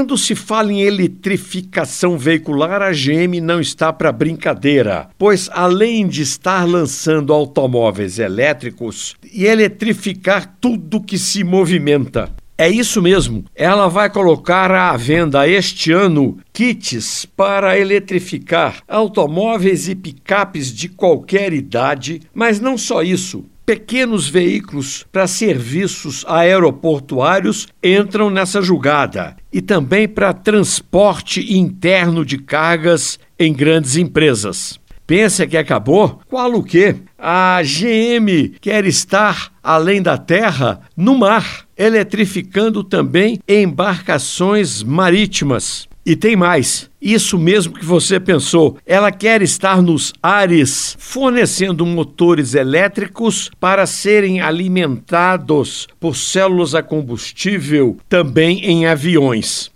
Quando se fala em eletrificação veicular, a GM não está para brincadeira, pois além de estar lançando automóveis elétricos e eletrificar tudo que se movimenta. É isso mesmo, ela vai colocar à venda este ano kits para eletrificar automóveis e picapes de qualquer idade, mas não só isso. Pequenos veículos para serviços aeroportuários entram nessa jogada e também para transporte interno de cargas em grandes empresas. Pensa que acabou? Qual o quê? A GM quer estar, além da terra, no mar, eletrificando também embarcações marítimas. E tem mais, isso mesmo que você pensou, ela quer estar nos ares, fornecendo motores elétricos para serem alimentados por células a combustível também em aviões.